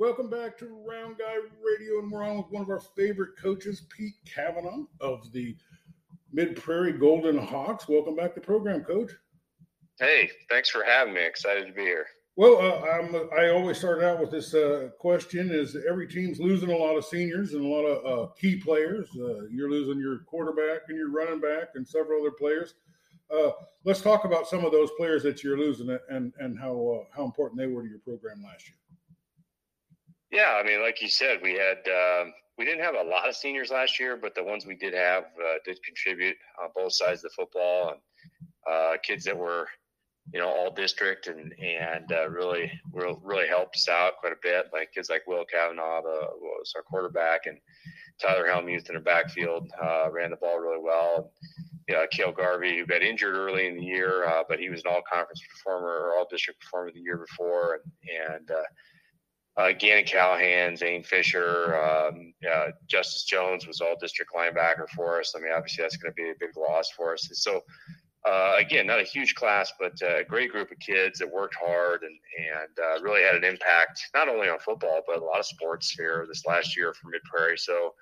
Welcome back to Round Guy Radio, and we're on with one of our favorite coaches, Pete Cavanaugh of the Mid-Prairie Golden Hawks. Welcome back to the program, Coach. Hey, thanks for having me. Excited to be here. Well, I always start out with this question: is every team's losing a lot of seniors and a lot of key players? You're losing your quarterback and your running back and several other players. Let's talk about some of those players that you're losing and how important they were to your program last year. Yeah, I mean, like you said, we had we didn't have a lot of seniors last year, but the ones we did have did contribute on both sides of the football, and kids that were, you know, all district and really helped us out quite a bit. Like kids like Will Cavanaugh, was our quarterback, and Tyler Helmuth in the backfield ran the ball really well. Yeah, Kale Garvey, who got injured early in the year, but he was an all-conference performer or all-district performer the year before, and Gannon Callahan, Zane Fisher, Justice Jones was all-district linebacker for us. I mean, obviously that's going to be a big loss for us. And so, again, not a huge class, but a great group of kids that worked hard and really had an impact, not only on football, but a lot of sports here this last year for Mid-Prairie. So,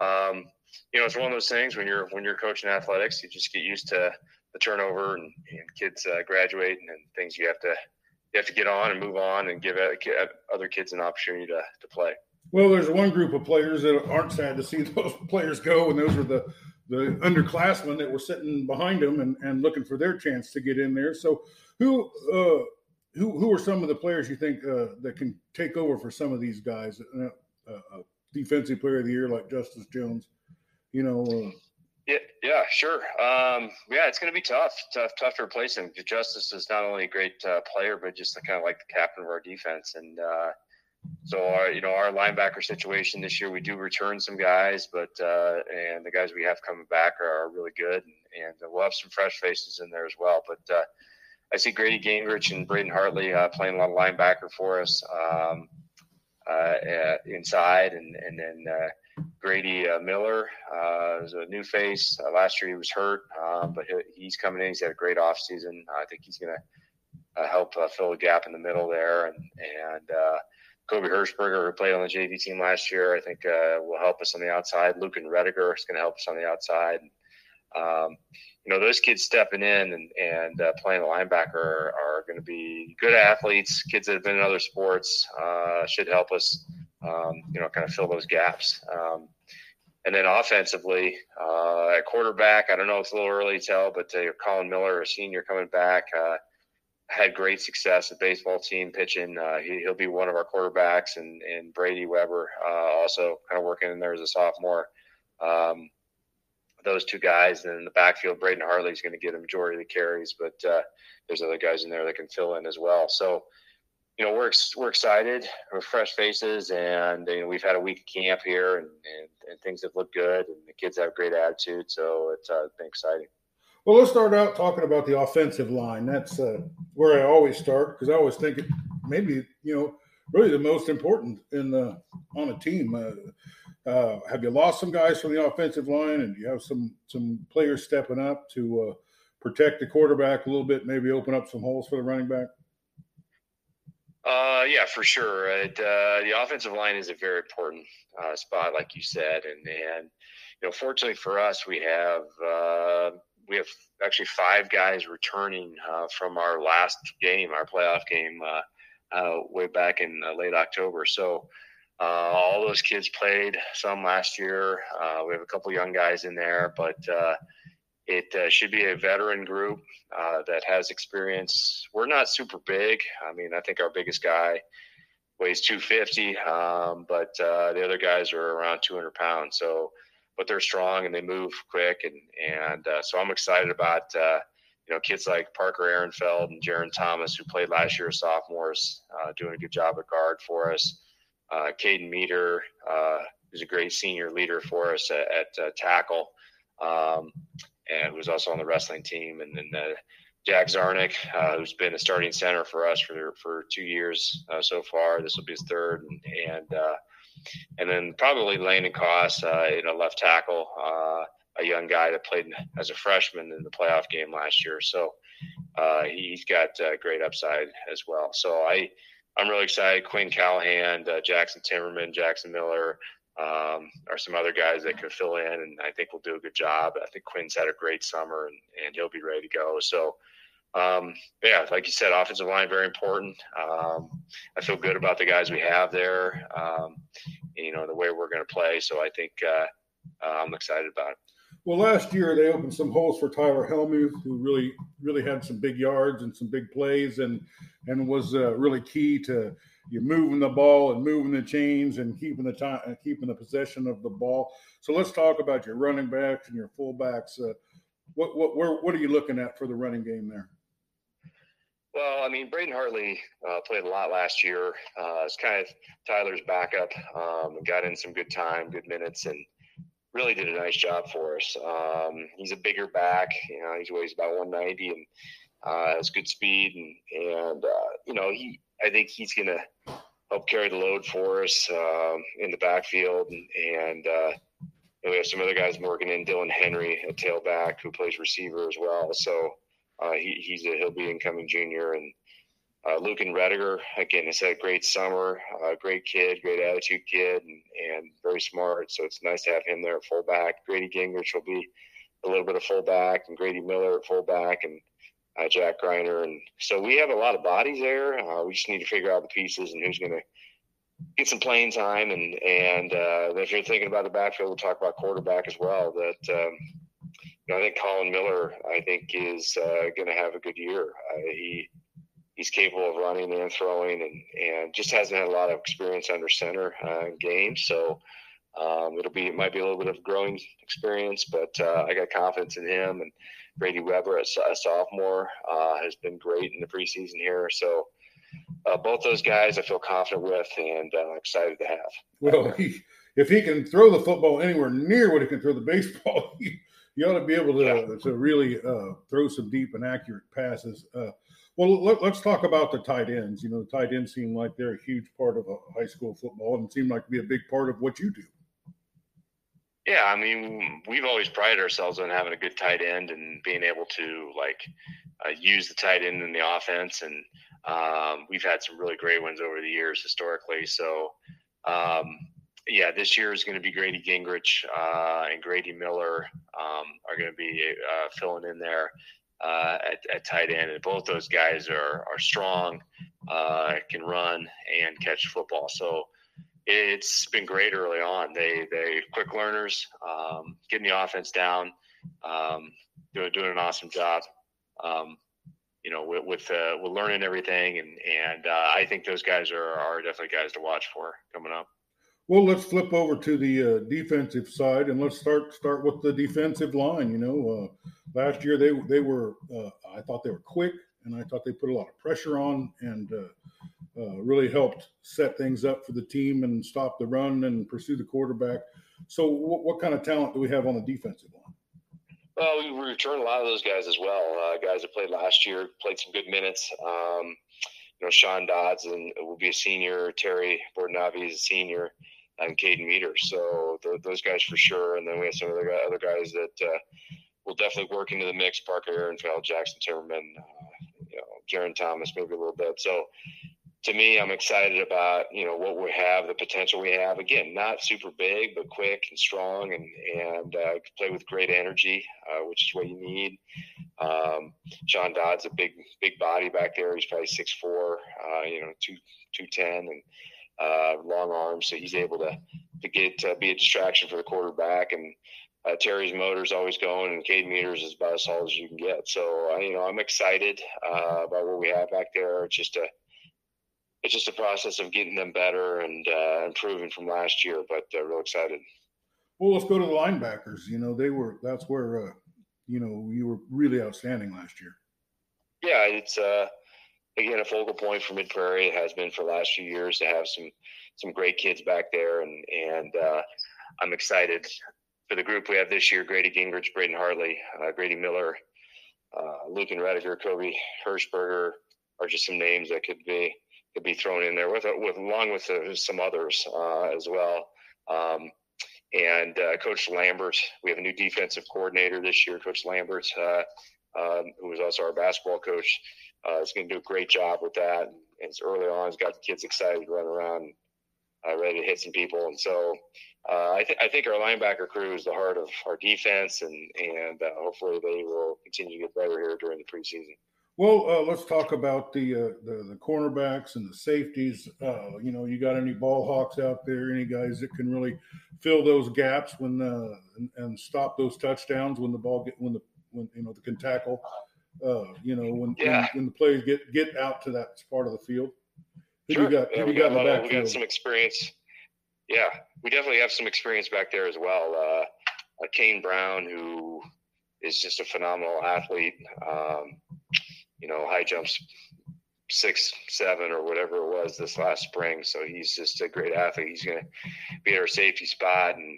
you know, it's one of those things when you're coaching athletics, you just get used to the turnover and kids graduating and things you have to get on and move on and give other kids an opportunity to play. Well, there's one group of players that aren't sad to see those players go, and those are the underclassmen that were sitting behind them and looking for their chance to get in there. So who are some of the players you think that can take over for some of these guys? Defensive player of the year like Justice Jones, you know. Yeah, sure. Yeah, it's going to be tough to replace him. Justice is not only a great player, but just kind of like the captain of our defense. And so our linebacker situation this year, we do return some guys, but and the guys we have coming back are really good, and we'll have some fresh faces in there as well. But I see Grady Gainrich and Braden Hartley playing a lot of linebacker for us inside, and then. Grady Miller is a new face. Last year he was hurt, but he's coming in. He's had a great offseason. I think he's going to help fill a gap in the middle there. And Kobe Hershberger, who played on the JV team last year, I think will help us on the outside. Lucan Rediger is going to help us on the outside. You know, those kids stepping in and playing the linebacker are going to be good athletes. Kids that have been in other sports should help us. You know, kind of fill those gaps. And then offensively, at quarterback, I don't know, it's a little early to tell, but Colin Miller, a senior coming back, had great success at baseball team pitching. He'll be one of our quarterbacks, and Brady Weber also kind of working in there as a sophomore. Those two guys, and in the backfield, Braden Hartley is going to get a majority of the carries, but there's other guys in there that can fill in as well. So, you know, we're excited. We're fresh faces, and you know, we've had a week of camp here, and things have looked good, and the kids have a great attitude, so it's been exciting. Well, let's start out talking about the offensive line. That's where I always start, because I always think it maybe, you know, really the most important on a team. Have you lost some guys from the offensive line, and do you have some players stepping up to protect the quarterback a little bit, maybe open up some holes for the running back? Yeah, for sure. The offensive line is a very important spot, like you said, and you know, fortunately for us, we have actually five guys returning from our last game, our playoff game, way back in late October. So all those kids played some last year. We have a couple young guys in there, but It should be a veteran group that has experience. We're not super big. I mean, I think our biggest guy weighs 250, but the other guys are around 200 pounds. So, but they're strong and they move quick, and so I'm excited about you know, kids like Parker Ehrenfeld and Jaron Thomas, who played last year as sophomores, doing a good job at guard for us. Caden Meter is a great senior leader for us at tackle. And who's also on the wrestling team, and then Jack Zarnik, who's been a starting center for us for 2 years so far. This will be his third, and then probably Landon Koss, left tackle, a young guy that played as a freshman in the playoff game last year. So he's got great upside as well. So I I'm really excited. Quinn Callahan, Jackson Timmerman, Jackson Miller are some other guys that could fill in, and I think will do a good job. I think Quinn's had a great summer, and he'll be ready to go. So, yeah, like you said, offensive line, very important. I feel good about the guys we have there, you know, the way we're going to play. So I think I'm excited about it. Well, last year they opened some holes for Tyler Helmuth, who really had some big yards and some big plays, and was really key to you moving the ball and moving the chains and keeping the time and keeping the possession of the ball. So let's talk about your running backs and your fullbacks. What are you looking at for the running game there? Well, I mean, Braden Hartley played a lot last year. It's kind of Tyler's backup. Got in some good time, good minutes, and really did a nice job for us. He's a bigger back, you know, he weighs about 190 and has good speed. And you know, I think he's going to help carry the load for us in the backfield. And we have some other guys, Morgan and Dylan Henry, a tailback who plays receiver as well. So he'll be incoming junior. And Lucan Rediger, again, has had a great summer, great kid, great attitude kid, and very smart. So it's nice to have him there at fullback. Grady Gainrich will be a little bit of fullback, and Grady Miller at fullback, and Jack Griner. And so we have a lot of bodies there. We just need to figure out the pieces and who's going to get some playing time. And if you're thinking about the backfield, we'll talk about quarterback as well. That you know, I think Colin Miller, is going to have a good year. He's capable of running and throwing, and just hasn't had a lot of experience under center games. So it might be a little bit of growing experience, but I got confidence in him. And Brady Weber, a sophomore, has been great in the preseason here. So both those guys I feel confident with, and excited to have. Well, if he can throw the football anywhere near what he can throw the baseball, you ought to be able to really throw some deep and accurate passes. Well, let's talk about the tight ends. You know, the tight ends seem like they're a huge part of high school football, and seem like to be a big part of what you do. Yeah, I mean, we've always prided ourselves on having a good tight end and being able to, use the tight end in the offense. And we've had some really great ones over the years historically. So, yeah, this year is going to be Grady Gainrich and Grady Miller are going to be filling in there. At tight end, and both those guys are strong, can run and catch football. So it's been great early on. They quick learners, getting the offense down, doing an awesome job. You know, with learning everything, and I think those guys are definitely guys to watch for coming up. Well, let's flip over to the defensive side, and let's start with the defensive line. You know, last year they were I thought they were quick, and I thought they put a lot of pressure on, and really helped set things up for the team and stop the run and pursue the quarterback. So, what kind of talent do we have on the defensive line? Well, we returned a lot of those guys as well. Guys that played last year played some good minutes. You know, Sean Dodds and will be a senior. Terry Bordonavi is a senior. And Caden Meter, so those guys for sure. And then we have some other guys that will definitely work into the mix. Parker Ehrenfeld, Jackson Timmerman, you know, Jaron Thomas, maybe a little bit. So to me, I'm excited about, you know, what we have, the potential we have. Again, not super big, but quick and strong, and play with great energy, which is what you need. Sean Dodd's a big body back there. He's probably 6'4", you know, 210, and long arms, so he's able to be a distraction for the quarterback. And Terry's motor's always going, and Caden Meter's is about as solid as you can get. So you know, I'm excited about what we have back there. It's just a process of getting them better and improving from last year, but real excited. Well, let's go to the linebackers. You know, that's where you know, you were really outstanding last year. Yeah, it's again, a focal point for Mid-Prairie. It has been for the last few years to have some great kids back there, and I'm excited for the group we have this year: Grady Gainrich, Braden Hartley, Grady Miller, Lucan Rediger, Kobe Hershberger are just some names that could be thrown in there with along with some others as well. And Coach Lambert, we have a new defensive coordinator this year, Coach Lambert, who was also our basketball coach. He's going to do a great job with that. And it's early on. He's got the kids excited to run around, ready to hit some people. And so I think our linebacker crew is the heart of our defense, and hopefully they will continue to get better here during the preseason. Well, let's talk about the cornerbacks and the safeties. You got any ball hawks out there, any guys that can really fill those gaps when and stop those touchdowns when can tackle, when the players get out to that part of the field? We got some experience. Yeah, we definitely have some experience back there as well. Kane Brown, who is just a phenomenal athlete. High jumps 6'7" or whatever it was this last spring. So he's just a great athlete. He's going to be at our safety spot. And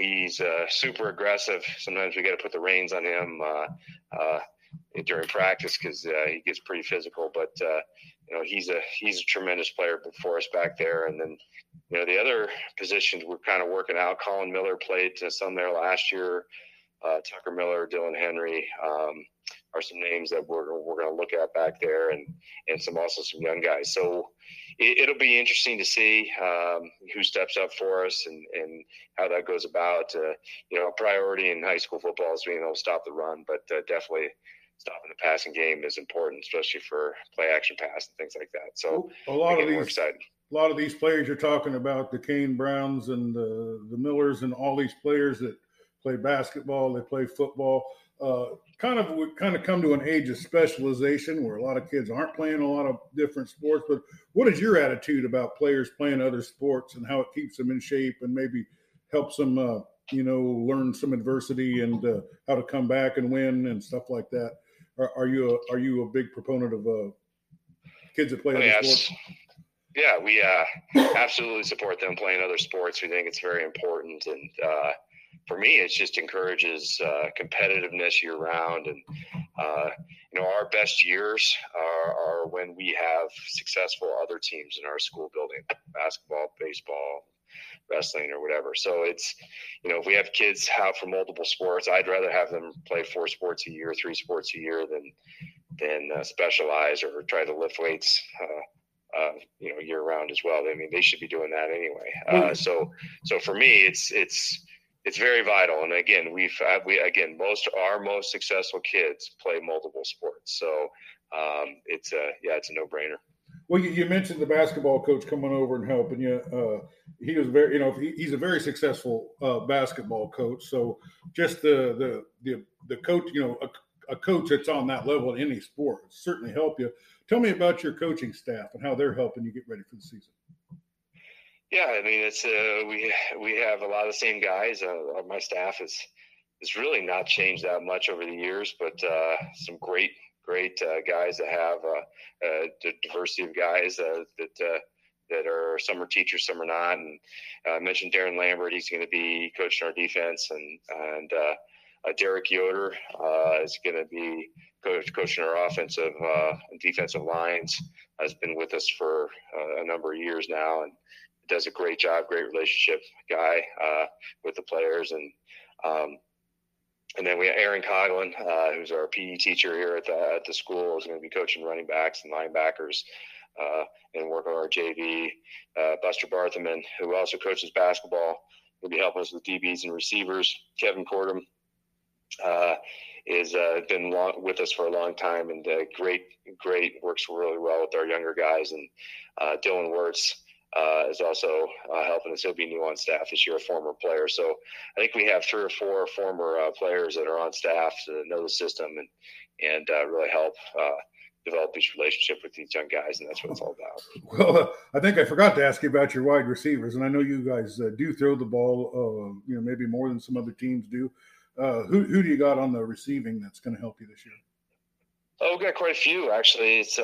he's super aggressive. Sometimes we got to put the reins on him during practice because he gets pretty physical. But he's a tremendous player for us back there. And then, the other positions we're kind of working out. Colin Miller played some there last year. Tucker Miller, Dylan Henry are some names that we're going to look at back there, and some young guys. So it'll be interesting to see who steps up for us and how that goes about. Priority in high school football is being able to stop the run, but definitely stopping the passing game is important, especially for play action pass and things like that. So a lot of these players you're talking about, the Kane Browns and the Millers and all these players that play basketball, they play football. We come to an age of specialization where a lot of kids aren't playing a lot of different sports. But what is your attitude about players playing other sports and how it keeps them in shape and maybe helps them, learn some adversity and how to come back and win and stuff like that? Are you a big proponent of kids that play other sports? Yeah, we absolutely support them playing other sports. We think it's very important, and for me, it just encourages competitiveness year round. And, our best years are when we have successful other teams in our school building, basketball, baseball, wrestling, or whatever. So it's, if we have kids out for multiple sports, I'd rather have them play 4 sports a year, 3 sports a year than specialize or try to lift weights, year round as well. I mean, they should be doing that anyway. So for me, it's very vital, and again, most successful kids play multiple sports, so it's a no-brainer. Well, you mentioned the basketball coach coming over and helping you. He was very, he's a very successful basketball coach. So just the coach, a coach that's on that level in any sport would certainly help you. Tell me about your coaching staff and how they're helping you get ready for the season. Yeah, I mean, it's we have a lot of the same guys. My staff is really not changed that much over the years, but some great guys that have the diversity of guys that are, some are teachers, some are not. And I mentioned Darren Lambert; he's going to be coaching our defense, and Derek Yoder is going to be coaching our offensive and defensive lines. Has been with us for a number of years now, and does a great job, great relationship guy with the players. And then we have Aaron Coughlin, who's our PE teacher here at the school, who's going to be coaching running backs and linebackers and work on our JV. Buster Barthelman, who also coaches basketball, will be helping us with DBs and receivers. Kevin Cordham is been with us for a long time, and great, works really well with our younger guys. And Dylan Wirtz is also helping us. He'll be new on staff this year, a former player. So I think we have 3 or 4 former players that are on staff that know the system and really help develop this relationship with these young guys, and that's what it's all about. Well, I think I forgot to ask you about your wide receivers, and I know you guys do throw the ball, maybe more than some other teams do. Who do you got on the receiving that's going to help you this year? Oh, we've got quite a few, actually. It's,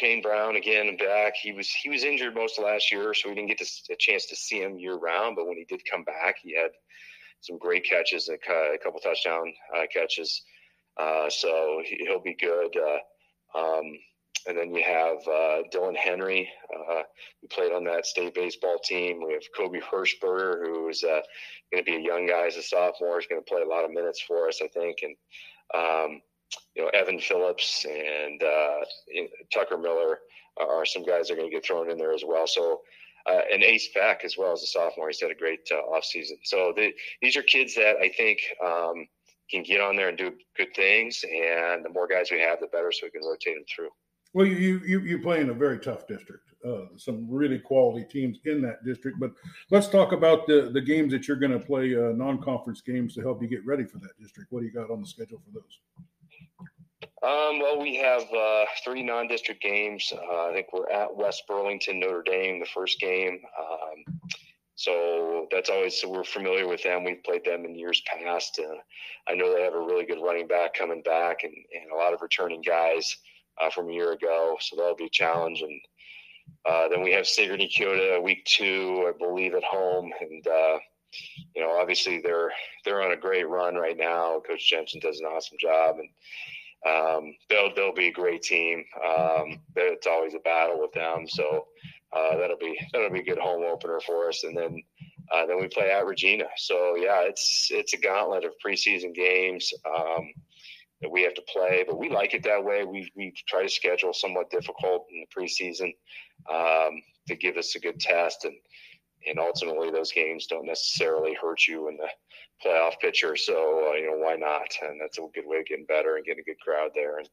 Kane Brown, again, back. He was injured most of last year, so we didn't get a chance to see him year-round. But when he did come back, he had some great catches, a couple touchdown catches. So he'll be good. And then you have Dylan Henry, who played on that state baseball team. We have Kobe Hershberger, who is going to be a young guy as a sophomore. He's going to play a lot of minutes for us, I think. And Evan Phillips and Tucker Miller are some guys that are going to get thrown in there as well. So, and Ace Pack as well as a sophomore, he's had a great offseason. So these are kids that I think can get on there and do good things. And the more guys we have, the better, so we can rotate them through. Well, you play in a very tough district. Some really quality teams in that district. But let's talk about the games that you're going to play, non-conference games to help you get ready for that district. What do you got on the schedule for those? Well, we have three non-district games. I think we're at West Burlington, Notre Dame, the first game. So that's always, so we're familiar with them. We've played them in years past. I know they have a really good running back coming back and a lot of returning guys from a year ago. So that'll be a challenge. And then we have Sigourney Kyoto week 2, I believe, at home. And, obviously they're on a great run right now. Coach Jensen does an awesome job, and they'll be a great team. It's always a battle with them. So that'll be a good home opener for us. And then we play at Regina. So yeah, it's a gauntlet of preseason games that we have to play, but we like it that way. We try to schedule somewhat difficult in the preseason to give us a good test, and ultimately those games don't necessarily hurt you in the playoff picture. So, why not? And that's a good way of getting better and getting a good crowd there. And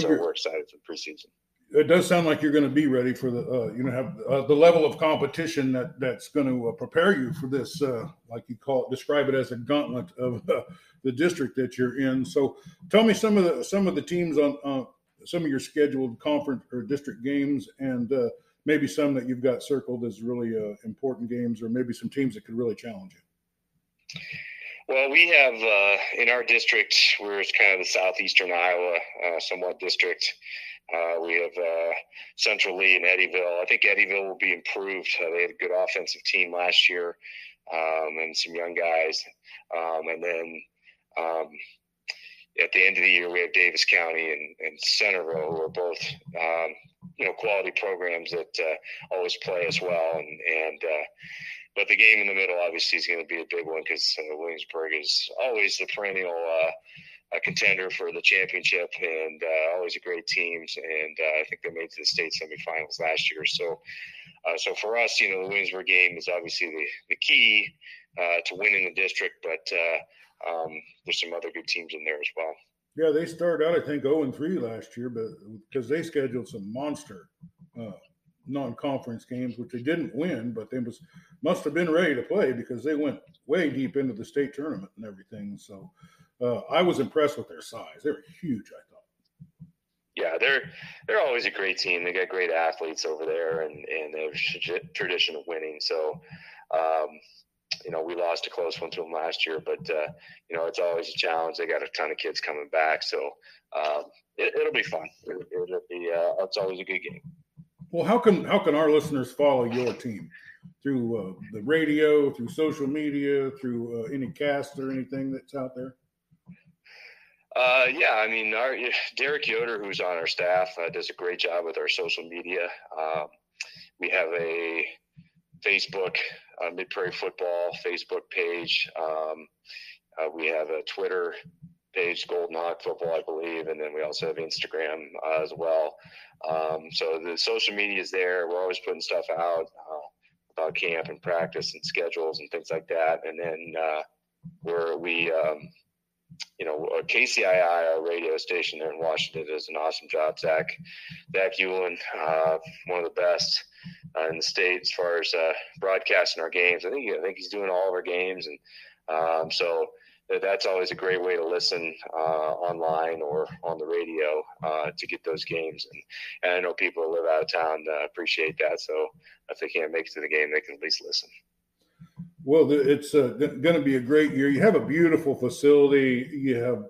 so we're excited for the preseason. It does sound like you're going to be ready for the, have the level of competition that's going to prepare you for this, like you describe it as a gauntlet of the district that you're in. So tell me some of the teams on some of your scheduled conference or district games, and maybe some that you've got circled as really important games, or maybe some teams that could really challenge you. Well, we have in our district, we're kind of the southeastern Iowa somewhat district. We have Central Lee and Eddyville. I think Eddyville will be improved. They had a good offensive team last year and some young guys. And then at the end of the year, we have Davis County and Centerville, who are both quality programs that always play as well. But the game in the middle obviously is going to be a big one, because Williamsburg is always the perennial a contender for the championship, and always a great teams. And I think they made it to the state semifinals last year. So for us, the Williamsburg game is obviously the key to winning the district, but there's some other good teams in there as well. Yeah, they started out, I think, 0-3 last year, but because they scheduled some monster non-conference games, which they didn't win, but they must have been ready to play, because they went way deep into the state tournament and everything. So I was impressed with their size. They were huge, I thought. Yeah, they're always a great team. They got great athletes over there, and they have a tradition of winning. So, we lost a close one to them last year, but, it's always a challenge. They got a ton of kids coming back, so it'll be fun. It's always a good game. Well, how can our listeners follow your team? Through the radio, through social media, through any cast or anything that's out there? Derek Yoder, who's on our staff, does a great job with our social media. We have a Facebook, Mid-Prairie Football Facebook page. We have a Twitter page, Golden Hawk Football, I believe, and then we also have Instagram as well. So the social media is there. We're always putting stuff out about camp and practice and schedules and things like that. And then KCII, our radio station there in Washington, does an awesome job. Zach Ulen, one of the best in the state as far as broadcasting our games. I think he's doing all of our games. And so that's always a great way to listen online or on the radio to get those games. And I know people who live out of town appreciate that. So if they can't make it to the game, they can at least listen. Well, it's going to be a great year. You have a beautiful facility. You have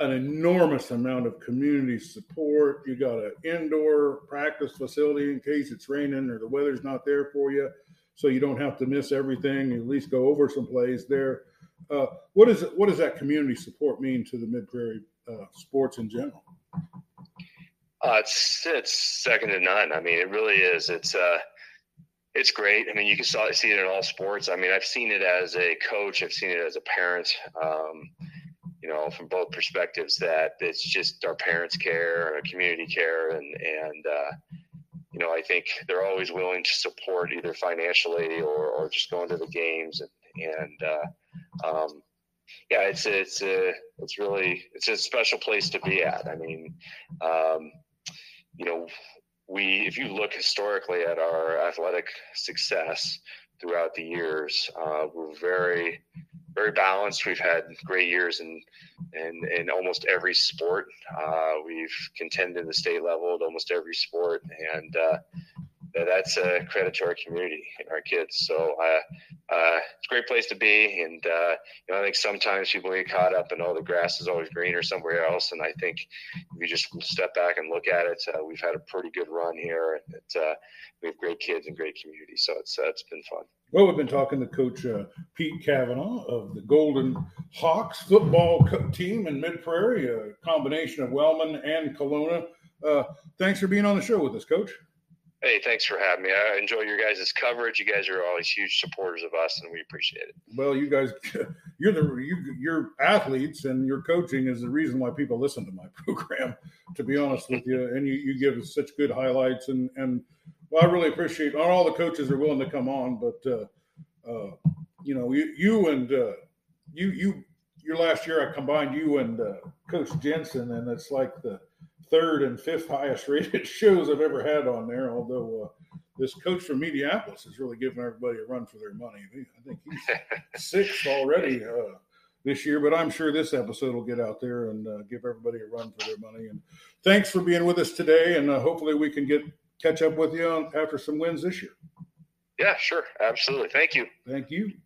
an enormous amount of community support. You got an indoor practice facility in case it's raining or the weather's not there for you, so you don't have to miss everything. You at least go over some plays there. What does that community support mean to the Mid-Prairie sports in general? It's second to none. I mean, it really is. It's great. I mean, you can see it in all sports. I mean, I've seen it as a coach. I've seen it as a parent. you know, from both perspectives, that it's just our parents care and our community care. And I think they're always willing to support either financially or just going to the games. It's a special place to be at. I mean, if you look historically at our athletic success throughout the years, we're very, very balanced. We've had great years in almost every sport. We've contended at the state level at almost every sport, and that's a credit to our community and our kids. So it's a great place to be. And I think sometimes people get caught up in, the grass is always greener somewhere else. And I think if you just step back and look at it, we've had a pretty good run here. And we have great kids and great community. So it's been fun. Well, we've been talking to Coach Pete Cavanaugh of the Golden Hawks football team in Mid-Prairie, a combination of Wellman and Kelowna. Thanks for being on the show with us, Coach. Hey, thanks for having me. I enjoy your guys' coverage. You guys are always huge supporters of us, and we appreciate it. Well, you guys, you're athletes, and your coaching is the reason why people listen to my program, to be honest with you. And you give us such good highlights. And I really appreciate not all the coaches are willing to come on, but, your last year I combined you and Coach Jensen, and it's like the third and fifth highest rated shows I've ever had on there, although this coach from Minneapolis is really giving everybody a run for their money. I think he's sixth already this year, but I'm sure this episode will get out there and give everybody a run for their money. And thanks for being with us today, and hopefully we can catch up with you after some wins this year. Yeah, sure. Absolutely. Thank you.